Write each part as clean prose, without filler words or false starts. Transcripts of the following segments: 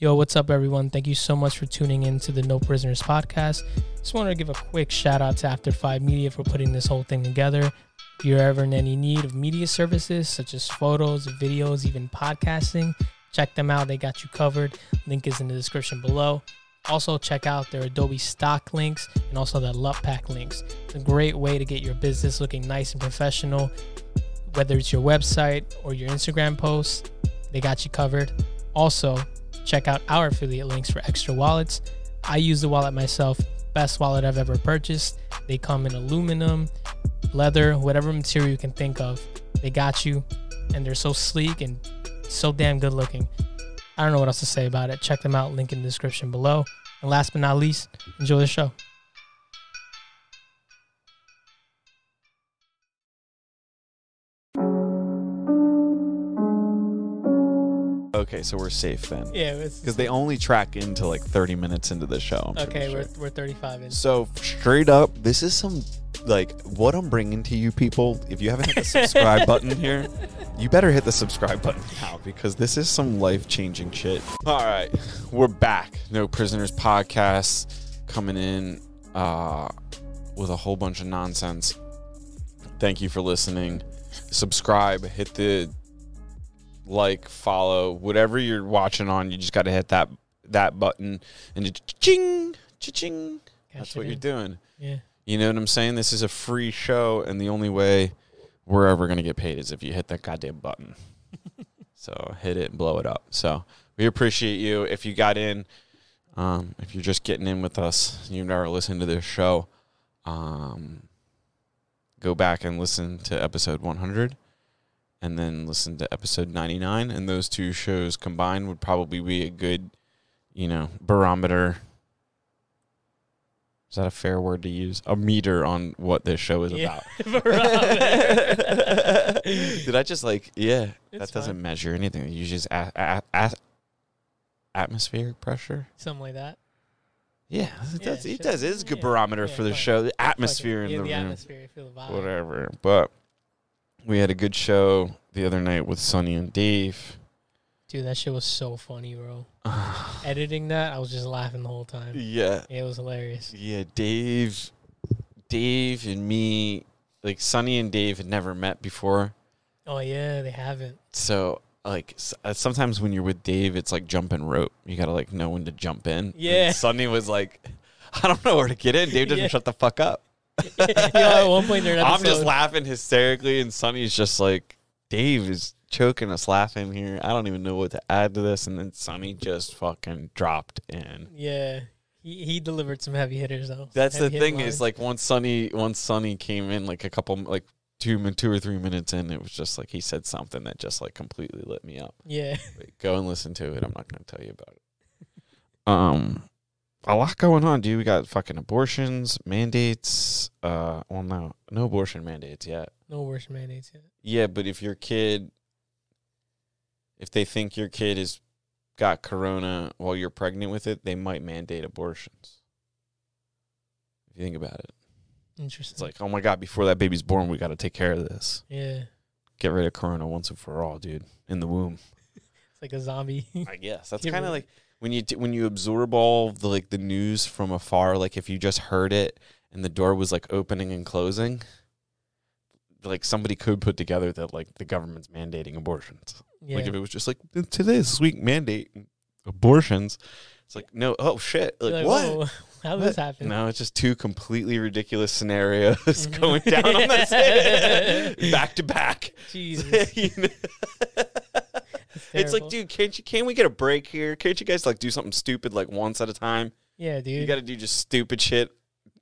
Yo, what's up, everyone? Thank you so much for tuning in to the No Prisoners Podcast. Just wanted to give a quick shout out to After Five Media for putting this whole thing together. If you're ever in any need of media services such as photos, videos, even podcasting, check them out. They got you covered. Link is in the description below. Also, check out their Adobe Stock links and also their Love Pack links. It's a great way to get your business looking nice and professional, whether it's your website or your Instagram posts. They got you covered. Also, check out our affiliate links for extra wallets. I use the wallet myself. Best wallet I've ever purchased. They come in aluminum, leather, whatever material you can think of. They got you, and they're so sleek and so damn good looking. I don't know what else to say about it. Check them out. Link in the description below. And last but not least, enjoy the show. Okay, so we're safe then. Yeah, because they only track into like 30 minutes into the show. Okay, we're 35 in. So straight up, this is some like what I'm bringing to you people. If you haven't hit the subscribe button here, you better hit the subscribe button now, because this is some life-changing shit. All right, we're back. No Prisoners Podcast coming in with a whole bunch of nonsense. Thank you for listening. Subscribe. Hit the like, follow, whatever you're watching on. You just got to hit that button and just ching, ching. That's what you're doing. Yeah. You know what I'm saying? This is a free show, and the only way we're ever going to get paid is if you hit that goddamn button. So hit it and blow it up. So we appreciate you. If you got in, if you're just getting in with us and you've never listened to this show, go back and listen to episode 100. And then listen to episode 99, and those two shows combined would probably be a good, you know, barometer. Is that a fair word to use? A meter on what this show is about. Barometer. Did I just like, yeah, it's that doesn't fine. Measure anything. You just atmospheric pressure? Something like that. Yeah, it does. It is a good barometer for the show. The atmosphere in the room. Atmosphere, you feel the vibe. Whatever, but we had a good show the other night with Sonny and Dave. Dude, that shit was so funny, bro. Editing that, I was just laughing the whole time. Yeah. It was hilarious. Yeah, Dave and me, like Sonny and Dave had never met before. Oh, yeah, they haven't. So, like, sometimes when you're with Dave, it's like jumping rope. You got to, like, know when to jump in. Yeah. And Sonny was like, I don't know where to get in. Dave doesn't shut the fuck up. Yeah, at one point I'm just laughing hysterically, and Sonny's just like, Dave is choking us laughing here. I don't even know what to add to this. And then Sonny just fucking dropped in. Yeah, he delivered some heavy hitters though. That's the thing is, like, once Sonny came in, like a couple, like 2 or 3 minutes in, it was just like he said something that just like completely lit me up. Yeah, but go and listen to it. I'm not gonna tell you about it. A lot going on, dude. We got fucking abortions, mandates. Well, no abortion mandates yet. Yeah, but if your kid, if they think your kid has got corona while you're pregnant with it, they might mandate abortions. If you think about it. Interesting. It's like, oh my God, before that baby's born, we got to take care of this. Yeah. Get rid of corona once and for all, dude. In the womb. It's like a zombie. I guess. That's kind of like when you absorb all of the, like, the news from afar, like if you just heard it and the door was like opening and closing, like somebody could put together that like the government's mandating abortions. Yeah. Like if it was just like today's week mandate abortions, it's like no, oh shit, like what? How did this happen? No, it's just two completely ridiculous scenarios going down on this back to back. Jesus. You know? It's like, dude, can we get a break here? Can't you guys like do something stupid like once at a time? Yeah, dude. You got to do just stupid shit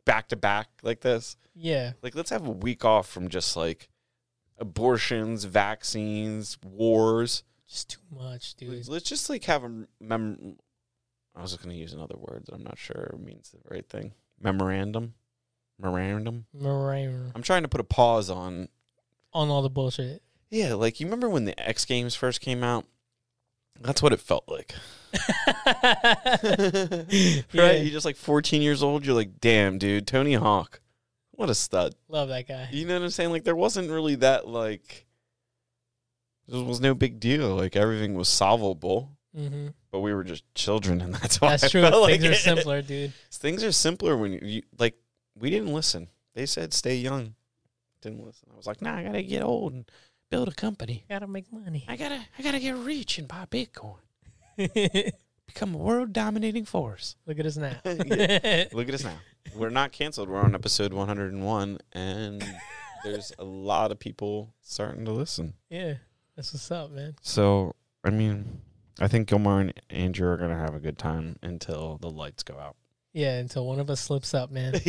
back to back like this. Yeah. Like, let's have a week off from just like abortions, vaccines, wars. Just too much, dude. Let's just like have a I was going to use another word that I'm not sure means the right thing. Memorandum. I'm trying to put a pause on all the bullshit. Yeah, like, you remember when the X Games first came out? That's what it felt like. Right? Yeah. You're just, like, 14 years old. You're like, damn, dude, Tony Hawk. What a stud. Love that guy. You know what I'm saying? Like, there wasn't really that, like, there was no big deal. Like, everything was solvable. Mm-hmm. But we were just children, and that's why. That's true. Things are simpler, dude. Things are simpler when you like. We didn't listen. They said stay young. Didn't listen. I was like, nah, I gotta get old and build a company. Gotta make money. I gotta get rich and buy Bitcoin. Become a world dominating force. Look at us now. Yeah. Look at us now. We're not canceled. We're on episode 101, and there's a lot of people starting to listen. Yeah, that's what's up, man. So, I mean, I think Gilmar and Andrew are going to have a good time until the lights go out. Yeah, until one of us slips up, man. Well,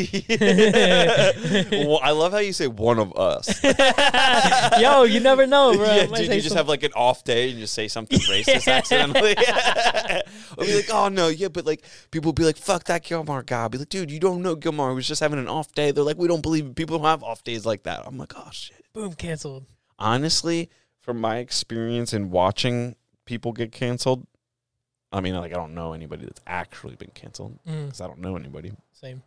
I love how you say one of us. Yo, you never know, bro. Yeah, dude, you just have like an off day and just say something racist accidentally. I'll be like, oh, no, yeah, but like people will be like, fuck that Gilmar guy. I'll be like, dude, you don't know Gilmar. He was just having an off day. They're like, we don't believe people don't have off days like that. I'm like, oh, shit. Boom, canceled. Honestly, from my experience in watching people get canceled, I mean, like, I don't know anybody that's actually been canceled because I don't know anybody. Same.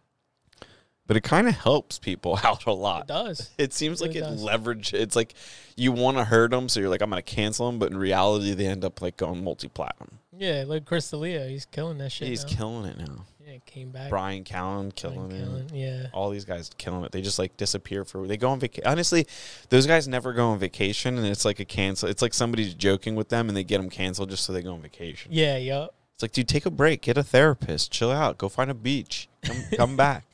But it kind of helps people out a lot. It does. It seems like it leverages. It's like you want to hurt them, so you're like, I'm going to cancel them. But in reality, they end up, like, going multi-platinum. Yeah, like Chris DeLeo. He's killing that shit. He's killing it now. Yeah, it came back. Brian Callen killing it. Yeah. All these guys killing it. They just, like, disappear for – they go on vacation. Honestly, those guys never go on vacation, and it's like a cancel – it's like somebody's joking with them, and they get them canceled just so they go on vacation. Yeah, yup. It's like, dude, take a break. Get a therapist. Chill out. Go find a beach. Come back.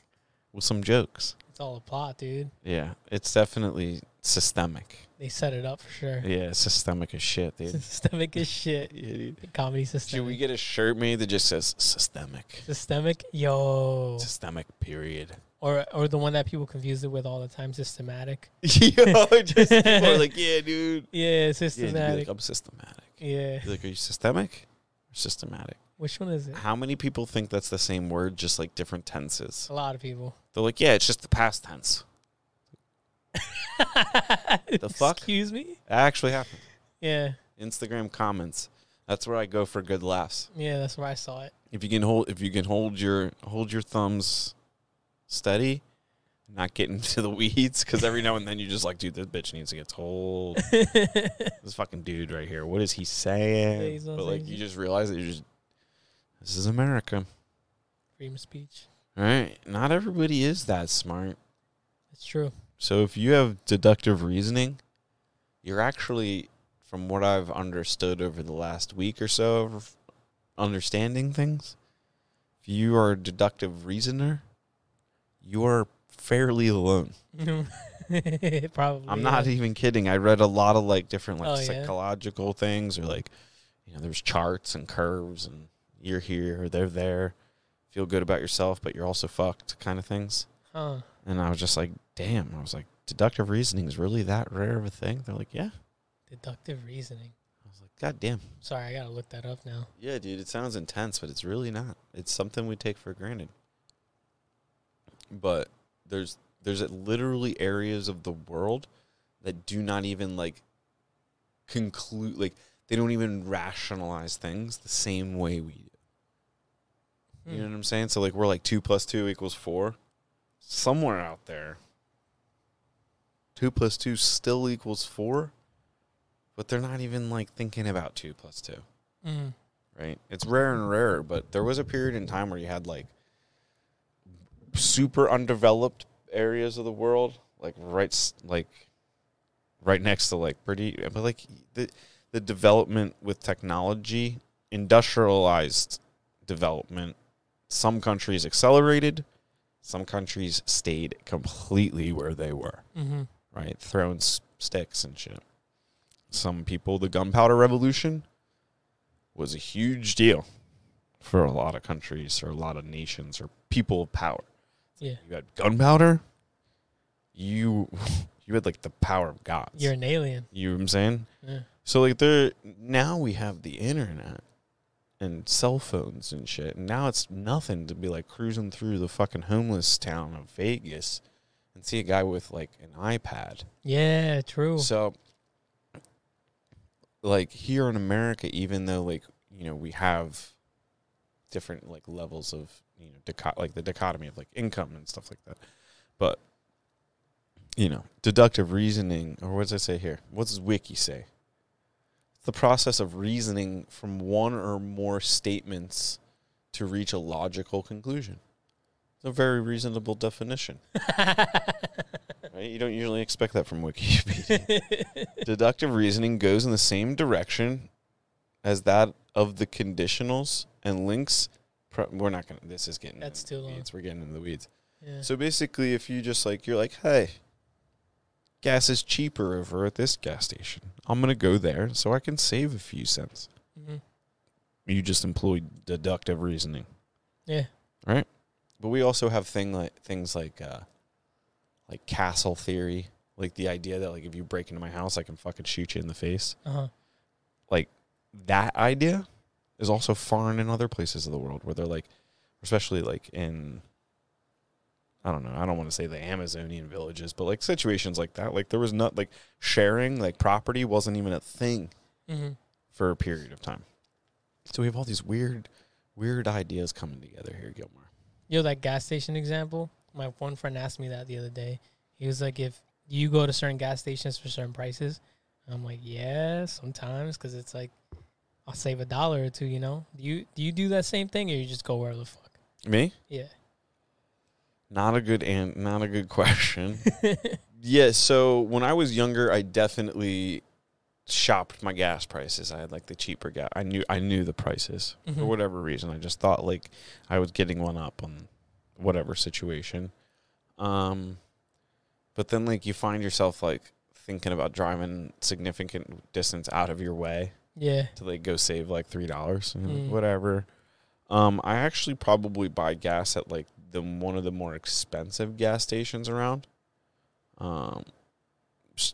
With some jokes. It's all a plot, dude. Yeah, it's definitely systemic. They set it up for sure. Yeah, it's systemic as shit, dude. Systemic as shit. Yeah, dude. The comedy system. Should we get a shirt made that just says systemic? Systemic? Yo. Systemic, period. Or the one that people confuse it with all the time, systematic. Yo, just people are like, yeah, dude. Yeah, systematic. Yeah, like, I'm systematic. Yeah. You're like, are you systemic or systematic? Which one is it? How many people think that's the same word, just like different tenses? A lot of people. They're like, yeah, it's just the past tense. The fuck? Excuse me? That actually happened. Yeah. Instagram comments. That's where I go for good laughs. Yeah, that's where I saw it. If you can hold your thumbs steady, not get into the weeds, because every now and then you're just like, dude, this bitch needs to get told. This fucking dude right here, what is he saying? Yeah, but you just realize that you're just. This is America. Freedom of speech. All right. Not everybody is that smart. That's true. So if you have deductive reasoning, you're actually, from what I've understood over the last week or so, of understanding things, if you are a deductive reasoner, you are fairly alone. Probably. I'm not even kidding. I read a lot of like different like psychological things, or like, you know, there's charts and curves and. You're here, or they're there, feel good about yourself, but you're also fucked kind of things. Huh. And I was just like, damn. I was like, deductive reasoning is really that rare of a thing? They're like, yeah. Deductive reasoning. I was like, God damn. Sorry, I got to look that up now. Yeah, dude, it sounds intense, but it's really not. It's something we take for granted. But there's literally areas of the world that do not even, like, conclude, like, they don't even rationalize things the same way we do. You know what I'm saying? So, like, we're like 2 + 2 = 4. Somewhere out there, 2 + 2 still equals 4, but they're not even, like, thinking about 2 + 2. Mm. Right? It's rare and rarer, but there was a period in time where you had, like, super undeveloped areas of the world, like right next to, like, pretty, but, like, the development with technology, industrialized development, some countries accelerated, some countries stayed completely where they were, right? Throwing sticks and shit. Some people, the gunpowder revolution was a huge deal for a lot of countries or a lot of nations or people of power. Yeah. You had gunpowder, you had like the power of gods. You're an alien. You know what I'm saying? Yeah. So, like, now we have the internet and cell phones and shit. And now it's nothing to be, like, cruising through the fucking homeless town of Vegas and see a guy with, like, an iPad. Yeah, true. So, like, here in America, even though, like, you know, we have different, like, levels of, you know, the dichotomy of, like, income and stuff like that. But, you know, deductive reasoning, or what does it say here? What does Wiki say? the process of reasoning from one or more statements to reach a logical conclusion. It's a very reasonable definition. Right? You don't usually expect that from Wikipedia. Deductive reasoning goes in the same direction as that of the conditionals and links. We're getting into the weeds. Yeah. So basically, if you just like, you're like, hey, gas is cheaper over at this gas station. I'm going to go there so I can save a few cents. Mm-hmm. You just employ deductive reasoning. Yeah. Right? But we also have things like castle theory, like the idea that like if you break into my house, I can fucking shoot you in the face. Uh-huh. Like that idea is also foreign in other places of the world where they're like, especially like in, I don't know, I don't want to say the Amazonian villages, but like situations like that, like there was not like sharing, like property wasn't even a thing mm-hmm. for a period of time. So we have all these weird ideas coming together here, Gilmar. You know that gas station example? My one friend asked me that the other day. He was like, if you go to certain gas stations for certain prices, I'm like, yeah, sometimes, because it's like, I'll save $1 or $2, you know? Do you do that same thing, or you just go wherever the fuck? Me? Yeah. Not a good question. Yeah, so when I was younger, I definitely shopped my gas prices. I had like the cheaper gas. I knew the prices mm-hmm. for whatever reason. I just thought like I was getting one up on whatever situation. But then like you find yourself like thinking about driving significant distance out of your way. Yeah. To like go save like $3, mm. whatever. I actually probably buy gas at like one of the more expensive gas stations around.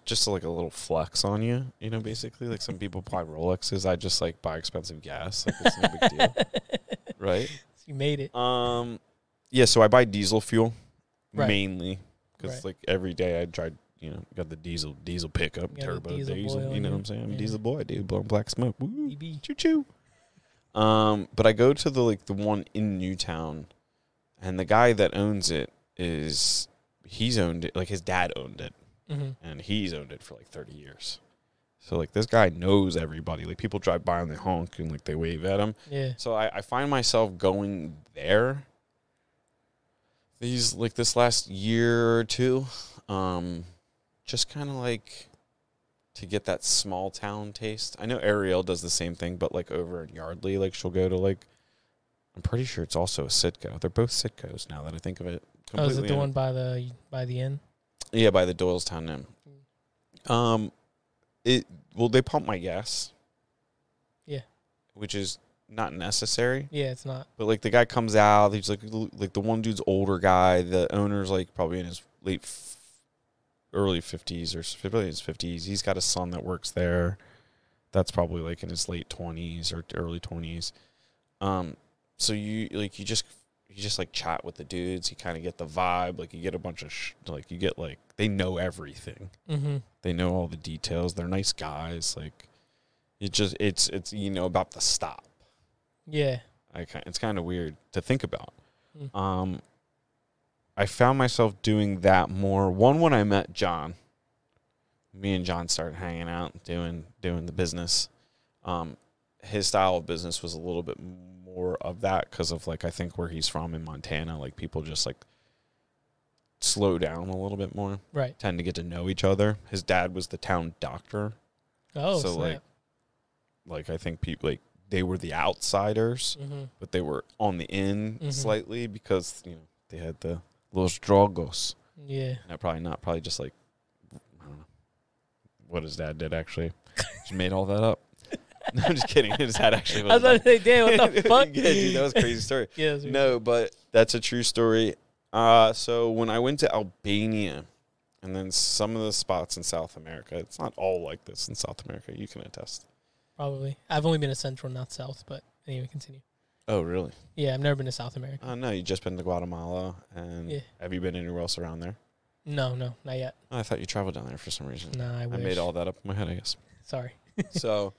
Just like a little flex on you know, basically. Like some people buy Rolexes. I just like buy expensive gas. Like it's no big deal. Right? So you made it. Yeah, so I buy diesel fuel mainly because like every day I tried, you know, got the diesel pickup, turbo diesel, you know what I'm saying? Yeah. Diesel boy, black smoke. Woo, choo-choo. But I go to the one in Newtown, and the guy that owns it he's owned it, like his dad owned it. Mm-hmm. And he's owned it for like 30 years. So like this guy knows everybody. Like people drive by and they honk and like they wave at him. Yeah. So I find myself going there this last year or two, just kind of like to get that small town taste. I know Ariel does the same thing, but like over in Yardley, like she'll go to like, I'm pretty sure it's also a Sitko. They're both Sitkos now that I think of it. Oh, is it the one by the inn? Yeah, by the Doylestown inn. Mm-hmm. They pump my gas. Yeah. Which is not necessary. Yeah, it's not. But like the guy comes out, he's like the one dude's older guy. The owner's like probably in his early 50s or probably his 50s. He's got a son that works there. That's probably like in his late 20s or early 20s. So you just like chat with the dudes. You kind of get the vibe. Like you get a bunch of they know everything. Mm-hmm. They know all the details. They're nice guys. Like it just, it's, you know, about the stop. Yeah. It's kind of weird to think about. Mm-hmm. I found myself doing that more. One, when I met John, me and John started hanging out, doing the business. His style of business was a little bit more of that because of like I think where he's from in Montana, like people just like slow down a little bit more, right? Tend to get to know each other. His dad was the town doctor. Oh, so snap. like I think people like they were the outsiders, mm-hmm. but they were on the in mm-hmm. slightly because you know they had the los drogos. Yeah, no, probably just like I don't know what his dad did actually. Just made all that up. No, I'm just kidding. His dad actually was. I was about to say, damn, what the fuck? Yeah, dude, that was a crazy story. Yeah, no, but that's a true story. So when I went to Albania and then some of the spots in South America, it's not all like this in South America. You can attest. Probably. I've only been to Central, not South, but anyway, continue. Oh, really? Yeah, I've never been to South America. Oh, no, you've just been to Guatemala. And yeah. Have you been anywhere else around there? No, not yet. Oh, I thought you traveled down there for some reason. No, I wish. I made all that up in my head, I guess. Sorry. So...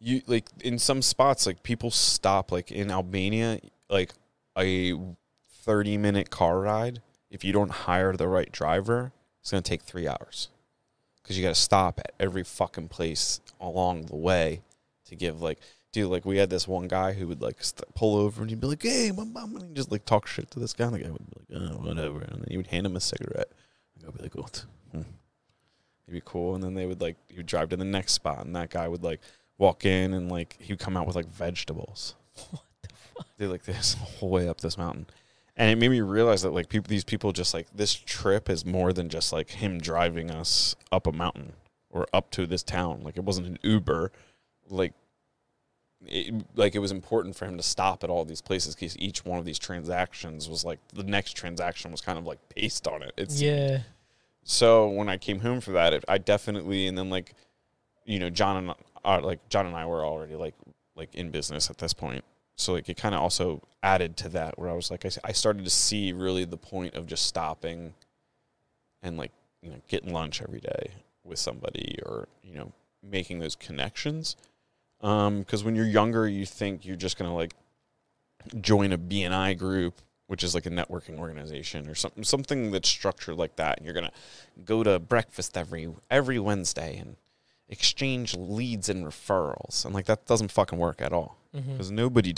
You like in some spots, like people stop, like in Albania, like a 30-minute car ride. If you don't hire the right driver, it's gonna take 3 hours because you gotta stop at every fucking place along the way to give, like, dude, like, we had this one guy who would, like, pull over and he'd be like, hey, my mom, and he'd just, like, talk shit to this guy. And the guy would be like, oh, whatever. And then he would hand him a cigarette. And I'd be like, what? It'd be cool. And then they would, like, he would drive to the next spot. And that guy would, like, walk in and, like, he would come out with, like, vegetables. What the fuck? Dude, like, this whole way up this mountain. And it made me realize that, like, people, these people just, like, this trip is more than just, like, him driving us up a mountain or up to this town. Like, it wasn't an Uber. Like it was important for him to stop at all these places because each one of these transactions was like the next transaction was kind of like based on it. It's, yeah. So when I came home for that, I definitely, and then like, you know, John and I were already like in business at this point. So like it kind of also added to that where I was like, I started to see really the point of just stopping and like, you know, getting lunch every day with somebody or, you know, making those connections. Because when you're younger, you think you're just going to, like, join a BNI group, which is, like, a networking organization or something that's structured like that. And you're going to go to breakfast every Wednesday and exchange leads and referrals. And, like, that doesn't fucking work at all. Because nobody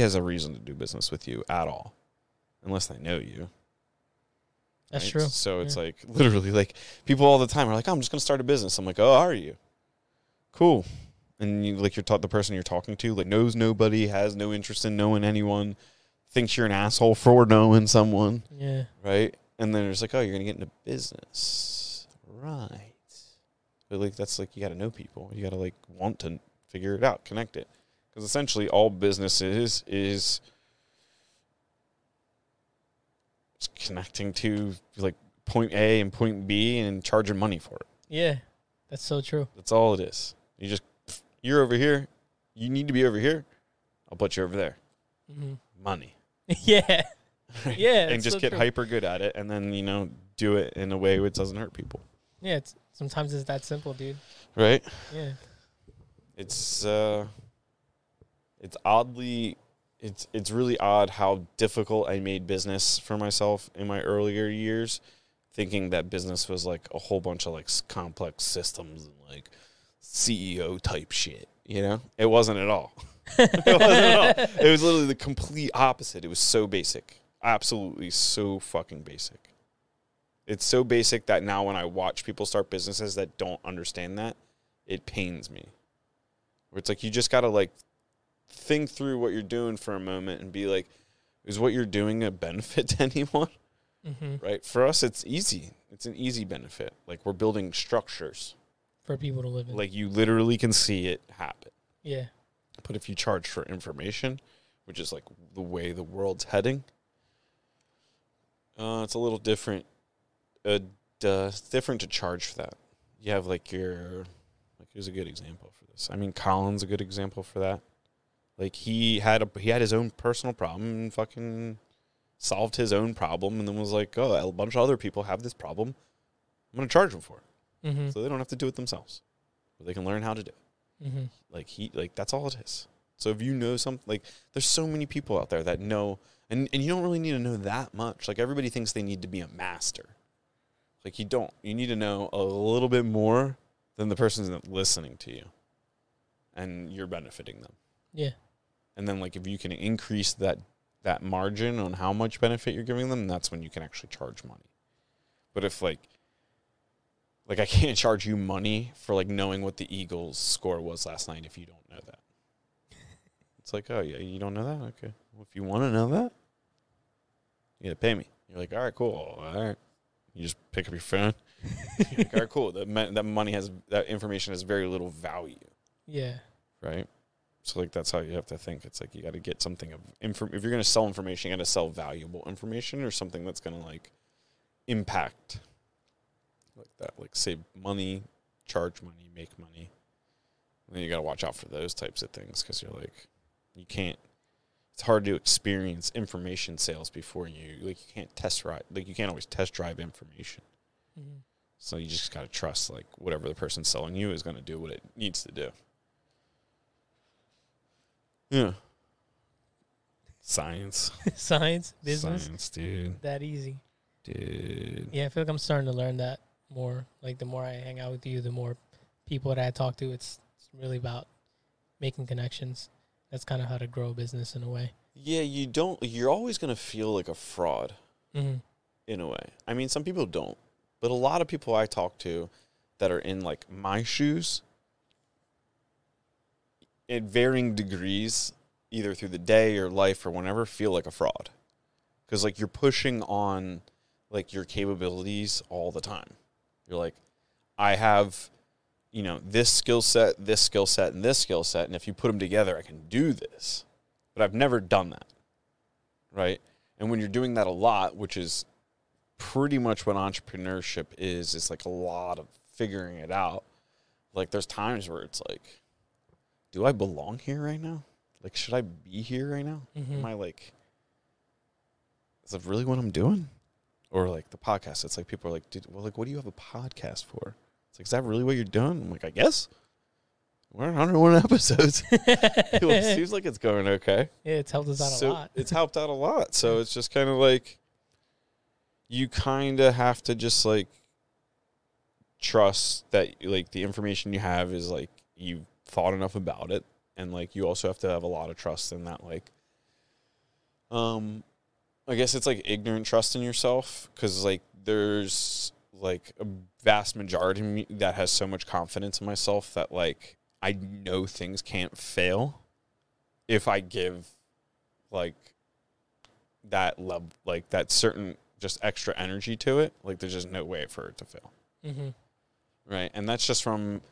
has a reason to do business with you at all unless they know you. That's right? True. So it's, like, literally, like, people all the time are like, oh, I'm just going to start a business. I'm like, oh, are you? Cool. And you, like, you're taught the person you're talking to, like, knows nobody, has no interest in knowing anyone, thinks you're an asshole for knowing someone. Yeah. Right? And then it's like, oh, you're going to get into business. Right. But, like, that's, like, you got to know people. You got to, like, want to figure it out, connect it. Because essentially all business is connecting to, like, point A and point B and charging money for it. Yeah. That's so true. That's all it is. You just... You're over here. You need to be over here. I'll put you over there. Mm-hmm. Money. Yeah. Yeah. And just so get true. Hyper good at it and then, you know, do it in a way where it doesn't hurt people. Yeah. Sometimes it's that simple, dude. Right? Yeah. It's really odd how difficult I made business for myself in my earlier years, thinking that business was like a whole bunch of like complex systems and like, CEO type shit, you know? It wasn't at all. It wasn't at all. It was literally the complete opposite. It was so basic. Absolutely so fucking basic. It's so basic that now when I watch people start businesses that don't understand that, it pains me. Where it's like you just gotta like think through what you're doing for a moment and be like, is what you're doing a benefit to anyone? Mm-hmm. Right? For us, it's easy. It's an easy benefit. Like we're building structures. For people to live in. Like, you literally can see it happen. Yeah. But if you charge for information, which is, like, the way the world's heading, it's a little different. It's different to charge for that. You have, like, your... Like, here's a good example for this. I mean, Colin's a good example for that. Like, he had his own personal problem and fucking solved his own problem and then was like, oh, a bunch of other people have this problem. I'm going to charge them for it. Mm-hmm. So they don't have to do it themselves, but they can learn how to do it. Mm-hmm. Like that's all it is. So if you know something, like there's so many people out there that know, and you don't really need to know that much. Like everybody thinks they need to be a master. Like you don't. You need to know a little bit more than the person's listening to you, and you're benefiting them. Yeah. And then like if you can increase that margin on how much benefit you're giving them, that's when you can actually charge money. But if like, I can't charge you money for, like, knowing what the Eagles score was last night if you don't know that. It's like, oh, yeah, you don't know that? Okay. Well, if you want to know that, you got to pay me. You're like, all right, cool. All right. You just pick up your phone. You're like, all right, cool. That information has very little value. Yeah. Right? So, like, that's how you have to think. It's like you got to get something if you're going to sell information, you got to sell valuable information or something that's going to, like, impact like that, like save money, charge money, make money. And then you got to watch out for those types of things because you're like, you can't, it's hard to experience information sales before you can't test drive, like you can't always test drive information. Mm-hmm. So you just got to trust like whatever the person selling you is going to do what it needs to do. Yeah. Science. Science, business. Science, dude. That easy. Dude. Yeah, I feel like I'm starting to learn that more. Like the more I hang out with you, the more people that I talk to, it's really about making connections. That's kind of how to grow a business in a way. Yeah, you don't, you're always going to feel like a fraud in a way. I mean, some people don't, but a lot of people I talk to that are in like my shoes at varying degrees, either through the day or life or whenever, feel like a fraud. Because like you're pushing on like your capabilities all the time. You're like, I have, you know, this skill set, and this skill set. And if you put them together, I can do this. But I've never done that, right? And when you're doing that a lot, which is pretty much what entrepreneurship is, it's like a lot of figuring it out. Like there's times where it's like, do I belong here right now? Like, should I be here right now? Am I like, is that really what I'm doing? Or like the podcast, it's like people are like, dude, well, like, what do you have a podcast for? It's like, is that really what you're doing? I'm like, I guess. We're on 101 episodes. It seems like it's going okay. Yeah, it's helped us out a lot. It's helped out a lot. So it's just kind of like you kind of have to just like trust that like the information you have is like you've thought enough about it. And like you also have to have a lot of trust in that, like I guess it's like ignorant trust in yourself, because like there's like a vast majority of me that has so much confidence in myself that like I know things can't fail if I give like that love, like that certain just extra energy to it. Like there's just no way for it to fail. Right. And that's just from,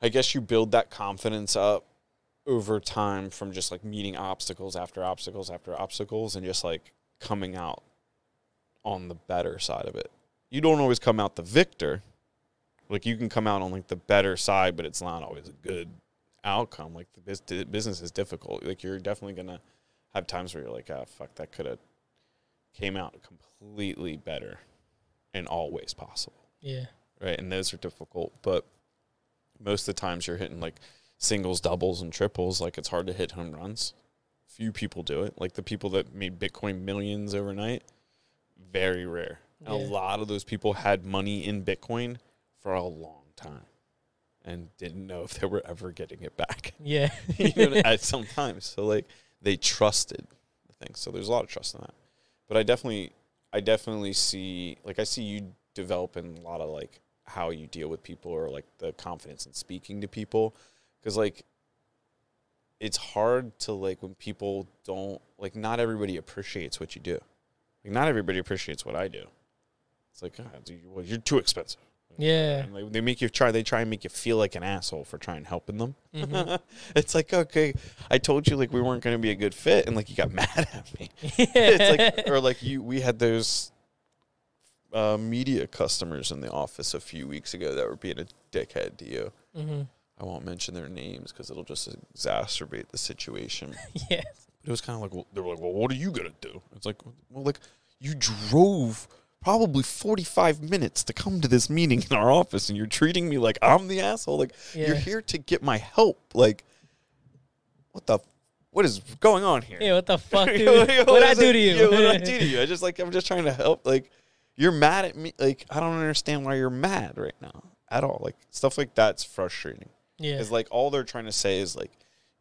I guess you build that confidence up over time from just like meeting obstacles after obstacles after obstacles and just like coming out on the better side of it. You don't always come out the victor. Like you can come out on like the better side, but it's not always a good outcome. Like the business is difficult. Like you're definitely going to have times where you're like, ah, fuck, that could have came out completely better in all ways possible. Yeah. Right. And those are difficult, but most of the times you're hitting like singles, doubles, and triples. Like it's hard to hit home runs. Few people do it. Like the people that made Bitcoin millions overnight, very rare. Yeah. A lot of those people had money in Bitcoin for a long time and didn't know if they were ever getting it back. Yeah. You know, at some time. So like they trusted the thing. So there's a lot of trust in that. But I definitely see, like I see you developing a lot of like how you deal with people or like the confidence in speaking to people. Because like it's hard to like when people don't, like not everybody appreciates what you do. Like not everybody appreciates what I do. It's like, God, dude, well, you're too expensive. Yeah. And like, they try and make you feel like an asshole for trying to help them. It's like, okay, I told you like we weren't going to be a good fit. And like, you got mad at me. It's like, or like we had those media customers in the office a few weeks ago that were being a dickhead to you. I won't mention their names because it'll just exacerbate the situation. Yes. It was kind of like, well, they were like, well, what are you going to do? It's like, well, like you drove probably 45 minutes to come to this meeting in our office and you're treating me like I'm the asshole. Like you're here to get my help. Like what is going on here? Yeah, what the fuck? Dude? What I do to you? Yeah, what I do to you? I'm just trying to help. Like you're mad at me. Like, I don't understand why you're mad right now at all. Like stuff like that's frustrating. Yeah. It's like all they're trying to say is like,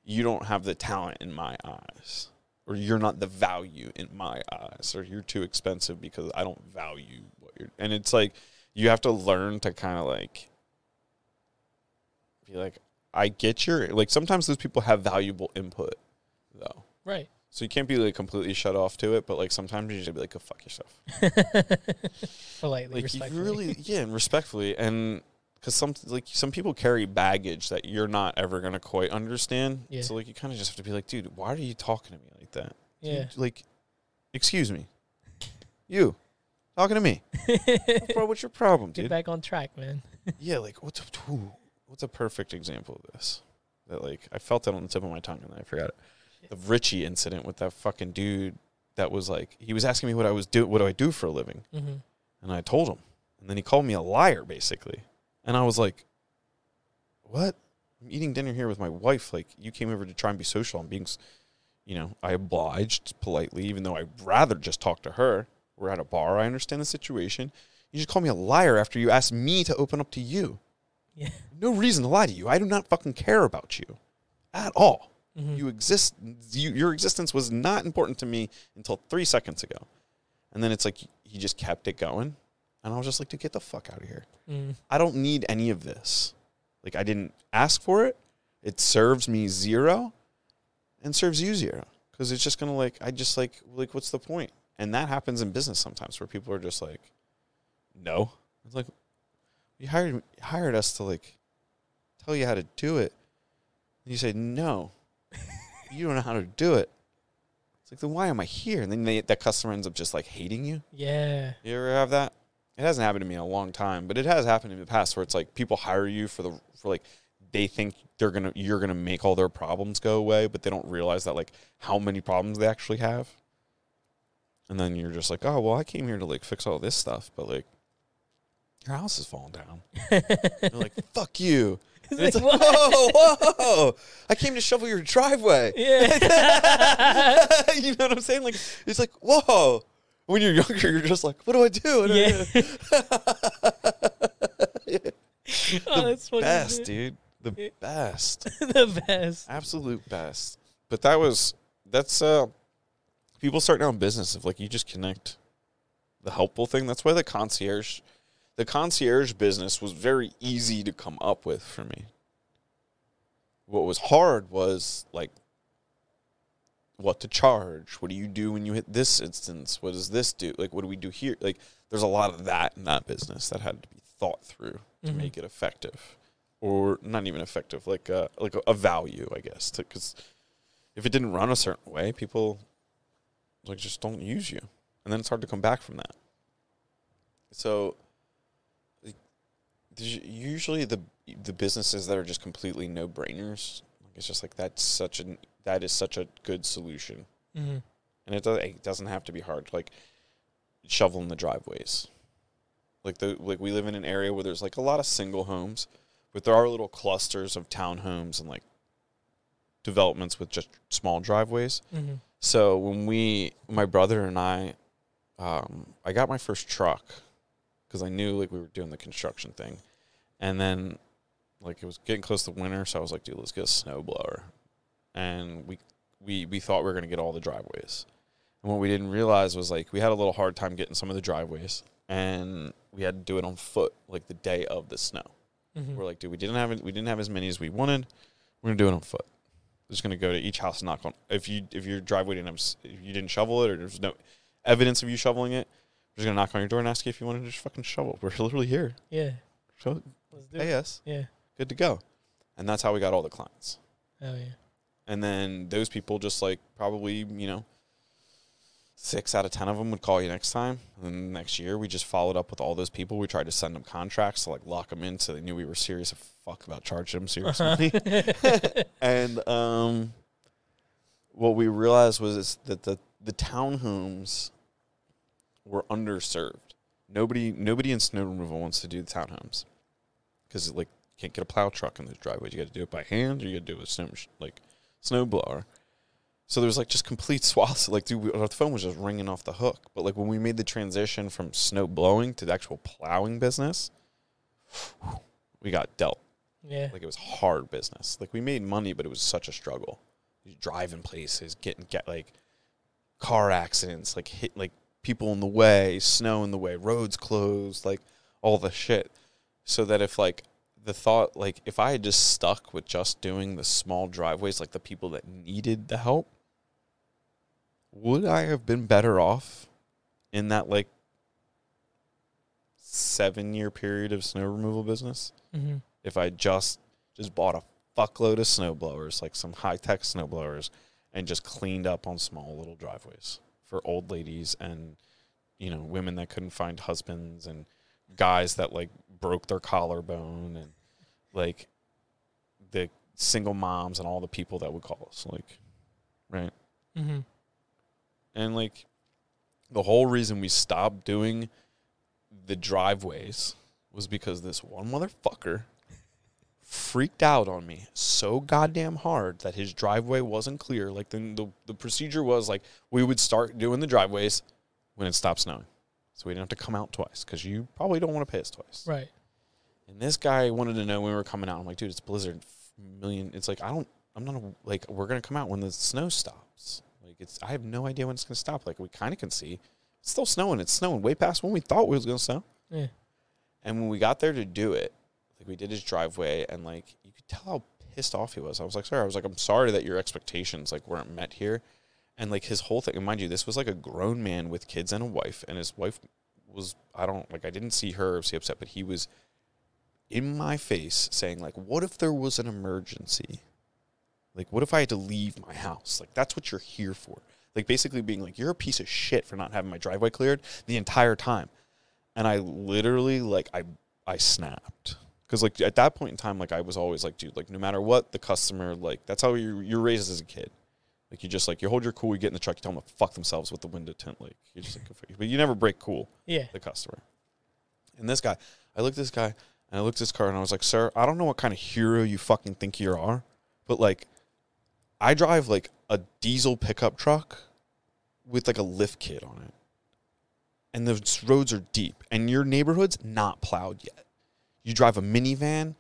you don't have the talent in my eyes, or you're not the value in my eyes, or you're too expensive because I don't value what you're. And it's like, you have to learn to kind of like, be like, I get your, like sometimes those people have valuable input though. Right. So you can't be like completely shut off to it, but like sometimes you just be like, go fuck yourself. Politely, like respectfully. And respectfully. And because some people carry baggage that you're not ever going to quite understand. Yeah. So like you kind of just have to be like, dude, why are you talking to me like that? Yeah. Dude, like, excuse me. You talking to me. What's your problem, dude? Get back on track, man. Yeah, like what's a perfect example of this? That like I felt that on the tip of my tongue and then I forgot it. The Richie incident with that fucking dude that was like, he was asking me what do I do for a living? And I told him. And then he called me a liar, basically. And I was like, what? I'm eating dinner here with my wife. Like, you came over to try and be social. I'm being, you know, I obliged politely, even though I'd rather just talk to her. We're at a bar. I understand the situation. You just call me a liar after you asked me to open up to you. Yeah. No reason to lie to you. I do not fucking care about you at all. Mm-hmm. You exist. Your existence was not important to me until 3 seconds ago. And then it's like, he just kept it going. And I was just like, dude, get the fuck out of here. Mm. I don't need any of this. Like, I didn't ask for it. It serves me zero and serves you zero. Because it's just going to, like, I just, like, what's the point? And that happens in business sometimes where people are just like, no. It's like, you hired us to, like, tell you how to do it. And you say, no, you don't know how to do it. It's like, then why am I here? And then that customer ends up just, like, hating you. Yeah. You ever have that? It hasn't happened to me in a long time, but it has happened in the past where it's like people hire you for like, they think you're going to make all their problems go away, but they don't realize that, like, how many problems they actually have. And then you're just like, oh, well, I came here to, like, fix all this stuff, but, like, your house is falling down. They're like, fuck you. It's like, whoa. I came to shovel your driveway. Yeah. You know what I'm saying? Like, it's like, whoa. When you're younger, you're just like, what do I do? What yeah. do, I do? Oh, that's funny. Best, dude. The best. The best. Absolute best. But that's people starting out in business of, like, you just connect the helpful thing. That's why the concierge business was very easy to come up with for me. What was hard was, like, what to charge. What do you do when you hit this instance? What does this do? Like, what do we do here? Like, there's a lot of that in that business that had to be thought through to mm-hmm. make it effective. Or not even effective, like a value, I guess. Because if it didn't run a certain way, people, like, just don't use you. And then it's hard to come back from that. So, like, usually the businesses that are just completely no-brainers, it's just like that is such a good solution. Mm-hmm. And it doesn't have to be hard, like shoveling the driveways. Like we live in an area where there's, like, a lot of single homes, but there are little clusters of townhomes and, like, developments with just small driveways. Mm-hmm. So when my brother and I got my first truck because I knew, like, we were doing the construction thing. And then, like, it was getting close to winter, so I was like, dude, let's get a snowblower. And we thought we were going to get all the driveways. And what we didn't realize was, like, we had a little hard time getting some of the driveways, and we had to do it on foot, like, the day of the snow. Mm-hmm. We're like, dude, we didn't have as many as we wanted. We're going to do it on foot. We're just going to go to each house and knock on. If your driveway if you didn't shovel it, or there's no evidence of you shoveling it, we're just going to knock on your door and ask you if you wanted to just fucking shovel. We're literally here. Yeah. So, let's do it. Yes. Yeah. Good to go. And that's how we got all the clients. Oh, yeah. And then those people just, like, probably, 6 out of 10 of them would call you next time. And then next year, we just followed up with all those people. We tried to send them contracts to, like, lock them in so they knew we were serious as fuck about charging them serious money. Uh-huh. And what we realized was that the townhomes were underserved. Nobody in snow removal wants to do the townhomes because, like, can't get a plow truck in those driveways. You got to do it by hand, or you got to do it with snowblower. So there's, like, just complete swaths. Like, dude, our phone was just ringing off the hook. But, like, when we made the transition from snow blowing to the actual plowing business, we got dealt. Yeah. Like, it was hard business. Like, we made money, but it was such a struggle. Driving places, get like car accidents, like hit, like people in the way, snow in the way, roads closed, like all the shit. So that if, like, the thought, like, if I had just stuck with just doing the small driveways, like, the people that needed the help, would I have been better off in that, like, 7-year period of snow removal business? Mm-hmm. If I just bought a fuckload of snow blowers, like some high-tech snow blowers, and just cleaned up on small little driveways for old ladies and, women that couldn't find husbands and guys that, like, broke their collarbone, and, like, the single moms and all the people that would call us, like, right? Mm-hmm. And, like, the whole reason we stopped doing the driveways was because this one motherfucker freaked out on me so goddamn hard that his driveway wasn't clear. Like, then the procedure was, like, we would start doing the driveways when it stopped snowing. So we didn't have to come out twice, because you probably don't want to pay us twice. Right. And this guy wanted to know when we were coming out. I'm like, dude, it's blizzard million. It's like, I'm not, we're going to come out when the snow stops. Like, it's, I have no idea when it's going to stop. Like, we kind of can see. It's still snowing. It's snowing way past when we thought it was going to snow. Yeah. And when we got there to do it, like, we did his driveway, and, like, you could tell how pissed off he was. I was like, sir, I was like, I'm sorry that your expectations, like, weren't met here. And, like, his whole thing, and mind you, this was, like, a grown man with kids and a wife, and his wife was, I didn't see her or see upset, but he was in my face saying, like, what if there was an emergency? Like, what if I had to leave my house? Like, that's what you're here for. Like, basically being like, you're a piece of shit for not having my driveway cleared the entire time. And I literally, like, I snapped. Because, like, at that point in time, like, I was always like, dude, like, no matter what, the customer, like, that's how you're raised as a kid. Like, you just, like, you hold your cool, you get in the truck, you tell them to fuck themselves with the window tint. Like, you're just like, but you never break cool. Yeah. The customer. And this guy, I looked at this guy, and I looked at his car, and I was like, sir, I don't know what kind of hero you fucking think you are, but, like, I drive, like, a diesel pickup truck with, like, a lift kit on it. And the roads are deep, and your neighborhood's not plowed yet. You drive a minivan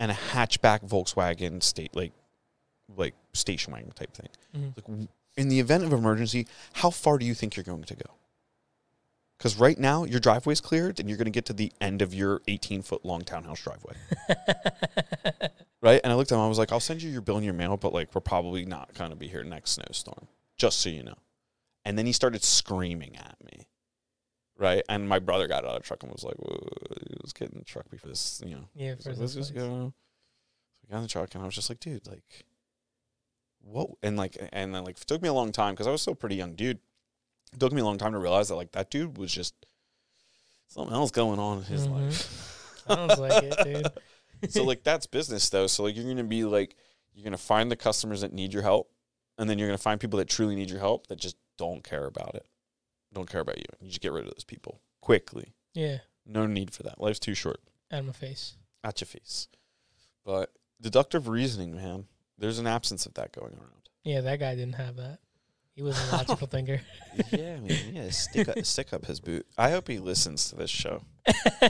and a hatchback Volkswagen like station wagon type thing. Mm-hmm. Like, in the event of emergency, how far do you think you're going to go? Because right now your driveway's cleared and you're going to get to the end of your 18-foot long townhouse driveway. Right? And I looked at him. I was like, I'll send you your bill in your mail, but like, we're probably not going to be here next snowstorm, just so you know. And then he started screaming at me. Right, and my brother got out of the truck and was like, whoa, let's get in the truck before this, you know. Yeah, for like, let's just go. So we got in the truck, and I was just like, dude, like, what? And, like, and then, like, it took me a long time, because I was still a pretty young dude. It took me a long time to realize that, like, that dude was just, something else going on in his life. Sounds like it, dude. So, like, that's business, though. So, like, you're going to be, like, you're going to find the customers that need your help, and then you're going to find people that truly need your help that just don't care about it. Don't care about you. You just get rid of those people quickly. Yeah. No need for that. Life's too short. Out of my face. At your face. But deductive reasoning, man, there's an absence of that going around. Yeah, that guy didn't have that. He was a logical thinker. Yeah, man. Yeah, stick up his boot. I hope he listens to this show.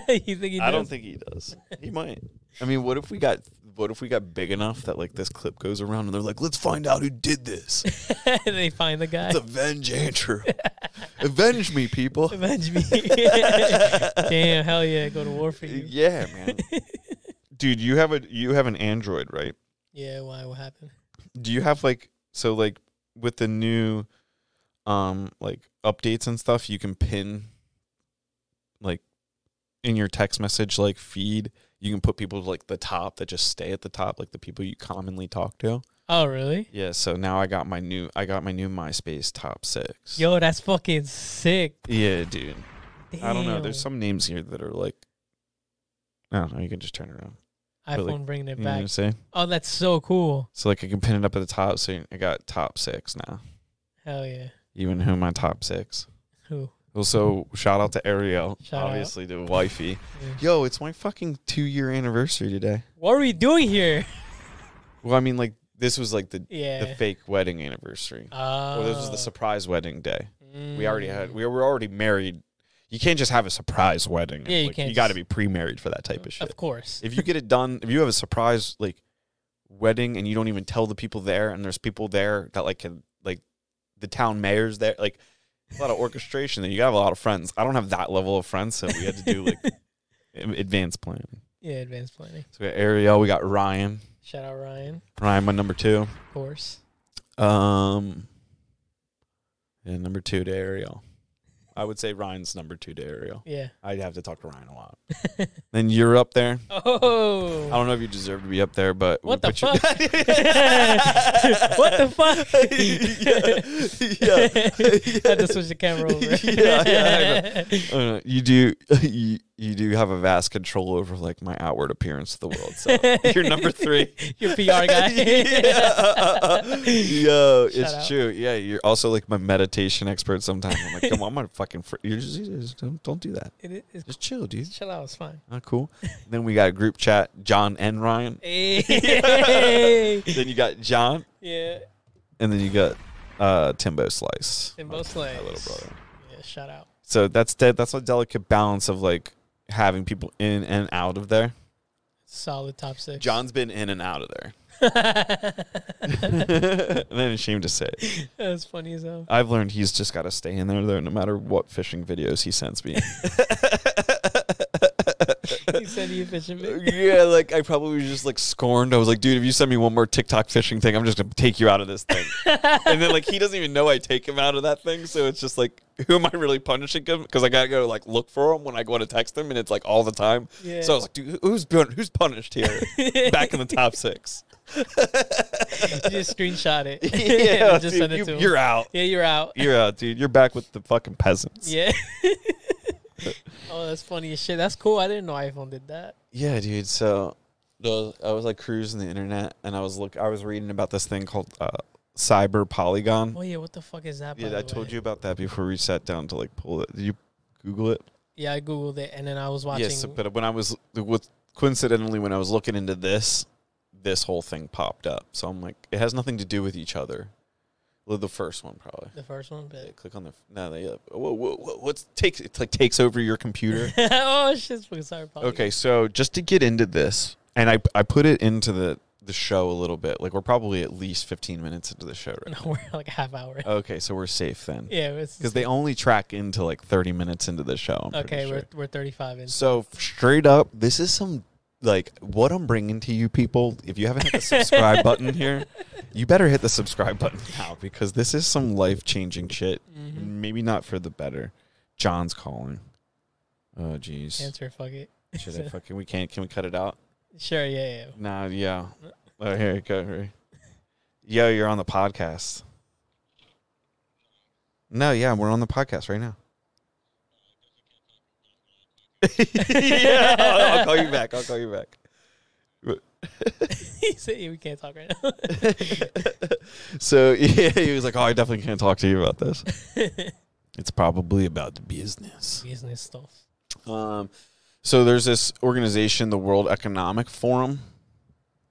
You think he does? I don't think he does. He might. I mean, what if we got big enough that like this clip goes around and they're like, let's find out who did this. And they find the guy. Let's avenge Andrew. Avenge me, people. Avenge me. Damn, hell yeah, go to war for you. Yeah, man. Dude, you have an Android, right? Yeah, why? What happened? Do you have like so like with the new like updates and stuff, you can pin like in your text message like feed. You can put people to, like, the top that just stay at the top, like the people you commonly talk to. Oh, really? Yeah, so now I got my new MySpace top 6. Yo, that's fucking sick. Yeah, dude. Damn. I don't know. There's some names here that are, like, I don't know. You can just turn it around. iPhone like, bringing it back. You know what I'm saying? Oh, that's so cool. So, like, I can pin it up at the top, so I got top 6 now. Hell yeah. Even who my top 6? Who? Also, shout out to Ariel, obviously to wifey. Yeah. Yo, it's my fucking 2-year anniversary today. What are we doing here? Well, I mean, like this was like the fake wedding anniversary. Oh. Well, this was the surprise wedding day. Mm. We were already married. You can't just have a surprise wedding. Yeah, like, you can't. You got to be pre-married for that type of shit. Of course. If you get it done, if you have a surprise like wedding and you don't even tell the people there, and there's people there that like can, like the town mayor's there, like. A lot of orchestration. That you gotta have a lot of friends. I don't have that level of friends, so we had to do like advanced planning. Yeah, advanced planning. So we got Ariel, we got Ryan. Shout out Ryan. Ryan, my number 2. Of course. And number 2 to Ariel. I would say Ryan's number 2 to Ariel. Yeah. I'd have to talk to Ryan a lot. Then you're up there. Oh. I don't know if you deserve to be up there, but what the fuck? What the fuck? Yeah. I had to switch the camera over. Yeah. I know. You do have a vast control over like my outward appearance to the world. So you're number 3. Your PR guy. Yo, shout it's out. True. Yeah, you're also like my meditation expert. Sometimes I'm like, come on, my fucking. You just don't do that. It's just chill, dude. Chill out. It's fine. Cool. Then we got a group chat. John and Ryan. Hey. Then you got John. Yeah. And then you got Timbo Slice. Timbo Slice. My little brother. Yeah. Shout out. So that's a delicate balance of like having people in and out of there. Solid top six. John's been in and out of there. I'm ashamed to say it. That was funny as hell. I've learned he's just got to stay in there, though, no matter what fishing videos he sends me. He sent you a fishing video? Yeah, like, I probably was just, like, scorned. I was like, dude, if you send me one more TikTok fishing thing, I'm just going to take you out of this thing. And then, like, he doesn't even know I take him out of that thing, so it's just, like, who am I really punishing him? Because I got to go, like, look for him when I go to text him, and it's, like, all the time. Yeah. So I was like, dude, who's punished here? Back in the top six. You just screenshot it. Yeah, just dude, send it to him. You're out. Yeah, you're out. You're out, dude. You're back with the fucking peasants. Yeah. Oh, that's funny as shit. That's cool. I didn't know iPhone did that. Yeah, dude. So I was like cruising the internet, and I was reading about this thing called Cyber Polygon. Oh yeah, what the fuck is that? Yeah, I told you about that before we sat down to like pull it. Did you Google it? Yeah, I Googled it, and then I was watching. Yes, yeah, so, but when I was coincidentally when I was looking into this whole thing popped up. So I'm like, it has nothing to do with each other. Well, the first one probably. The first one, but yeah, click on the whoa! It takes over your computer. Oh shit! Sorry, okay, so just to get into this, and I put it into the show a little bit. Like we're probably at least 15 minutes into the show right now. We're like a half hour. Okay, so we're safe then. Yeah, because they only track into like 30 minutes into the show. Okay, sure. we're 35 in. So straight up, this is some. Like, what I'm bringing to you people, if you haven't hit the subscribe button here, you better hit the subscribe button now because this is some life-changing shit. Mm-hmm. Maybe not for the better. John's calling. Oh, jeez. Answer, fuck it. Should I fucking... We can't... Can we cut it out? Sure, yeah. Nah, yeah. Oh, here we go. Here. Yo, you're on the podcast. No, yeah, we're on the podcast right now. Yeah, I'll call you back. He said, yeah, we can't talk right now. So, yeah, he was like, oh, I definitely can't talk to you about this. It's probably about the business. Business stuff. So there's this organization, the World Economic Forum,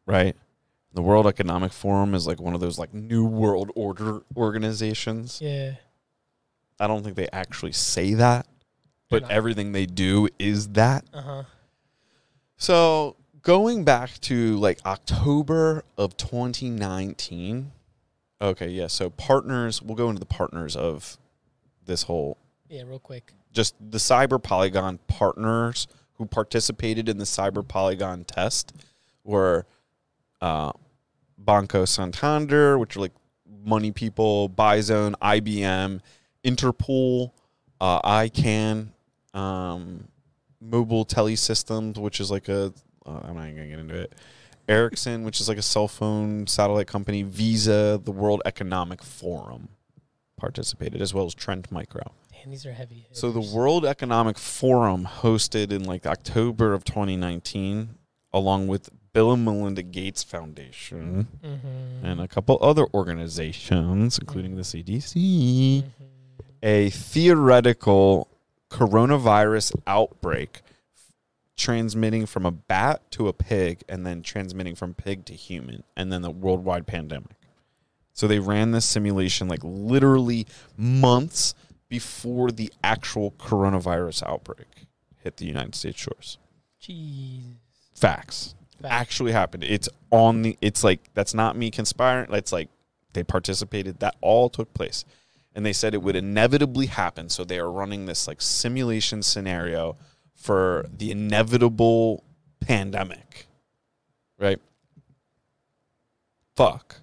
right? The World Economic Forum is like one of those like New World Order organizations. Yeah. I don't think they actually say that. But everything they do is that. Uh-huh. So going back to like October of 2019. Okay, yeah. So partners, we'll go into the partners of this whole. Yeah, real quick. Just the Cyber Polygon partners who participated in the Cyber Polygon test were Banco Santander, which are like money people, Bizone, IBM, Interpol, ICANN. Mobile Telesystems, which is like a I'm not even gonna get into it. Ericsson, which is like a cell phone satellite company. Visa, the World Economic Forum participated, as well as Trend Micro. Damn, these are heavy hitters. So the World Economic Forum hosted in like October of 2019, along with Bill and Melinda Gates Foundation and a couple other organizations, including the CDC, a theoretical coronavirus outbreak transmitting from a bat to a pig and then transmitting from pig to human and then the worldwide pandemic. So they ran this simulation like literally months before the actual coronavirus outbreak hit the United States shores. Jeez. Facts. Actually happened. It's like, that's not me conspiring. It's like they participated. That all took place. And they said it would inevitably happen, so they are running this like simulation scenario for the inevitable pandemic, right? Fuck.